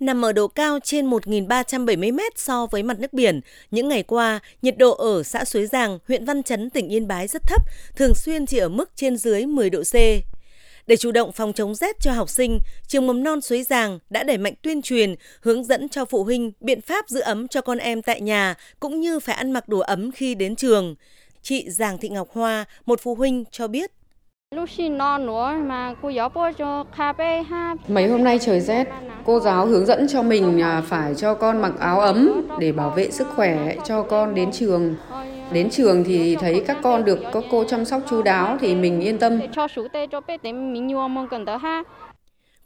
Nằm ở độ cao trên 1.370 mét so với mặt nước biển, những ngày qua, nhiệt độ ở xã Suối Giàng, huyện Văn Chấn, tỉnh Yên Bái rất thấp, thường xuyên chỉ ở mức trên dưới 10 độ C. Để chủ động phòng chống rét cho học sinh, trường mầm non Suối Giàng đã đẩy mạnh tuyên truyền, hướng dẫn cho phụ huynh biện pháp giữ ấm cho con em tại nhà, cũng như phải ăn mặc đồ ấm khi đến trường. Chị Giàng Thị Ngọc Hoa, một phụ huynh cho biết. Mấy hôm nay trời rét, cô giáo hướng dẫn cho mình phải cho con mặc áo ấm để bảo vệ sức khỏe cho con đến trường. Đến trường thì thấy các con được các cô chăm sóc chú đáo thì mình yên tâm.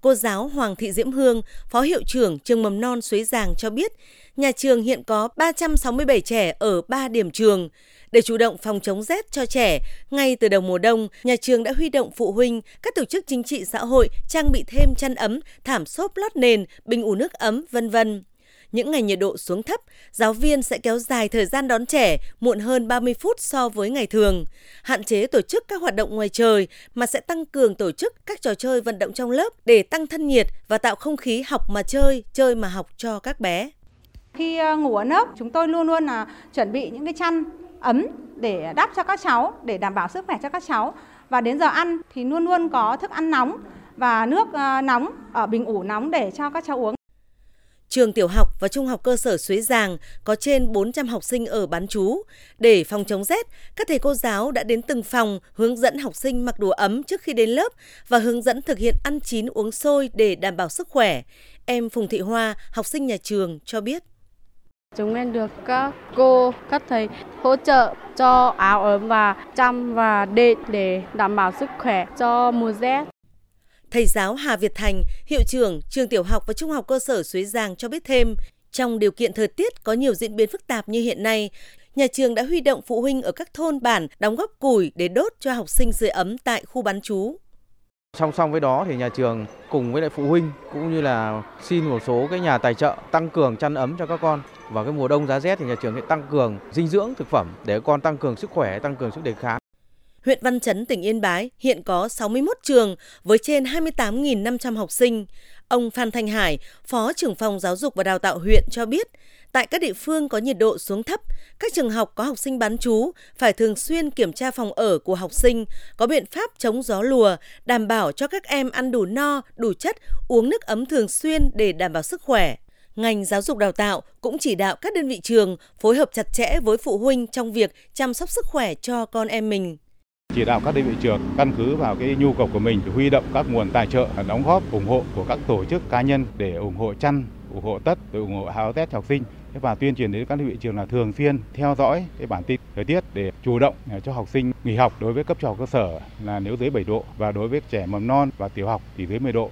Cô giáo Hoàng Thị Diễm Hương, Phó Hiệu trưởng Trường Mầm non Suối Giàng cho biết, nhà trường hiện có 367 trẻ ở 3 điểm trường. Để chủ động phòng chống rét cho trẻ, ngay từ đầu mùa đông, nhà trường đã huy động phụ huynh, các tổ chức chính trị xã hội trang bị thêm chăn ấm, thảm xốp lót nền, bình ủ nước ấm, v.v. Những ngày nhiệt độ xuống thấp, giáo viên sẽ kéo dài thời gian đón trẻ, muộn hơn 30 phút so với ngày thường. Hạn chế tổ chức các hoạt động ngoài trời mà sẽ tăng cường tổ chức các trò chơi vận động trong lớp để tăng thân nhiệt và tạo không khí học mà chơi, chơi mà học cho các bé. Khi ngủ ở lớp, chúng tôi luôn là chuẩn bị những cái chăn ấm để đắp cho các cháu, để đảm bảo sức khỏe cho các cháu. Và đến giờ ăn thì luôn luôn có thức ăn nóng và nước nóng ở bình ủ nóng để cho các cháu uống. Trường tiểu học và trung học cơ sở Suối Giàng có trên 400 học sinh ở bán trú. Để phòng chống rét, các thầy cô giáo đã đến từng phòng hướng dẫn học sinh mặc đồ ấm trước khi đến lớp và hướng dẫn thực hiện ăn chín uống sôi để đảm bảo sức khỏe. Em Phùng Thị Hoa, học sinh nhà trường cho biết. Chúng em được các cô, các thầy hỗ trợ cho áo ấm và chăn và đệm để đảm bảo sức khỏe cho mùa rét. Thầy giáo Hà Việt Thành, hiệu trưởng trường tiểu học và trung học cơ sở Suối Giàng cho biết thêm, trong điều kiện thời tiết có nhiều diễn biến phức tạp như hiện nay, nhà trường đã huy động phụ huynh ở các thôn bản đóng góp củi để đốt cho học sinh sưởi ấm tại khu bán trú. Song song với đó thì nhà trường cùng với lại phụ huynh cũng như là xin một số cái nhà tài trợ tăng cường chăn ấm cho các con. Vào cái mùa đông giá rét thì nhà trường sẽ tăng cường dinh dưỡng thực phẩm để con tăng cường sức khỏe, tăng cường sức đề kháng. Huyện Văn Chấn, tỉnh Yên Bái hiện có 61 trường với trên 28.500 học sinh. Ông Phan Thanh Hải, Phó trưởng phòng Giáo dục và Đào tạo huyện cho biết, tại các địa phương có nhiệt độ xuống thấp, các trường học có học sinh bán trú phải thường xuyên kiểm tra phòng ở của học sinh, có biện pháp chống gió lùa, đảm bảo cho các em ăn đủ no, đủ chất, uống nước ấm thường xuyên để đảm bảo sức khỏe. Ngành giáo dục đào tạo cũng chỉ đạo các đơn vị trường phối hợp chặt chẽ với phụ huynh trong việc chăm sóc sức khỏe cho con em mình. Chỉ đạo các đơn vị trường căn cứ vào cái nhu cầu của mình để huy động các nguồn tài trợ, đóng góp ủng hộ của các tổ chức cá nhân để ủng hộ chăn, ủng hộ tất, ủng hộ áo tết cho học sinh và tuyên truyền đến các đơn vị trường là thường xuyên theo dõi cái bản tin thời tiết để chủ động cho học sinh nghỉ học đối với cấp trò cơ sở là nếu dưới 7 độ và đối với trẻ mầm non và tiểu học thì dưới 10 độ.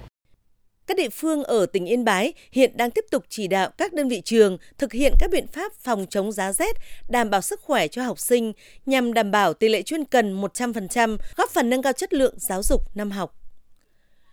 Các địa phương ở tỉnh Yên Bái hiện đang tiếp tục chỉ đạo các đơn vị trường thực hiện các biện pháp phòng chống giá rét, đảm bảo sức khỏe cho học sinh nhằm đảm bảo tỷ lệ chuyên cần 100%, góp phần nâng cao chất lượng giáo dục năm học.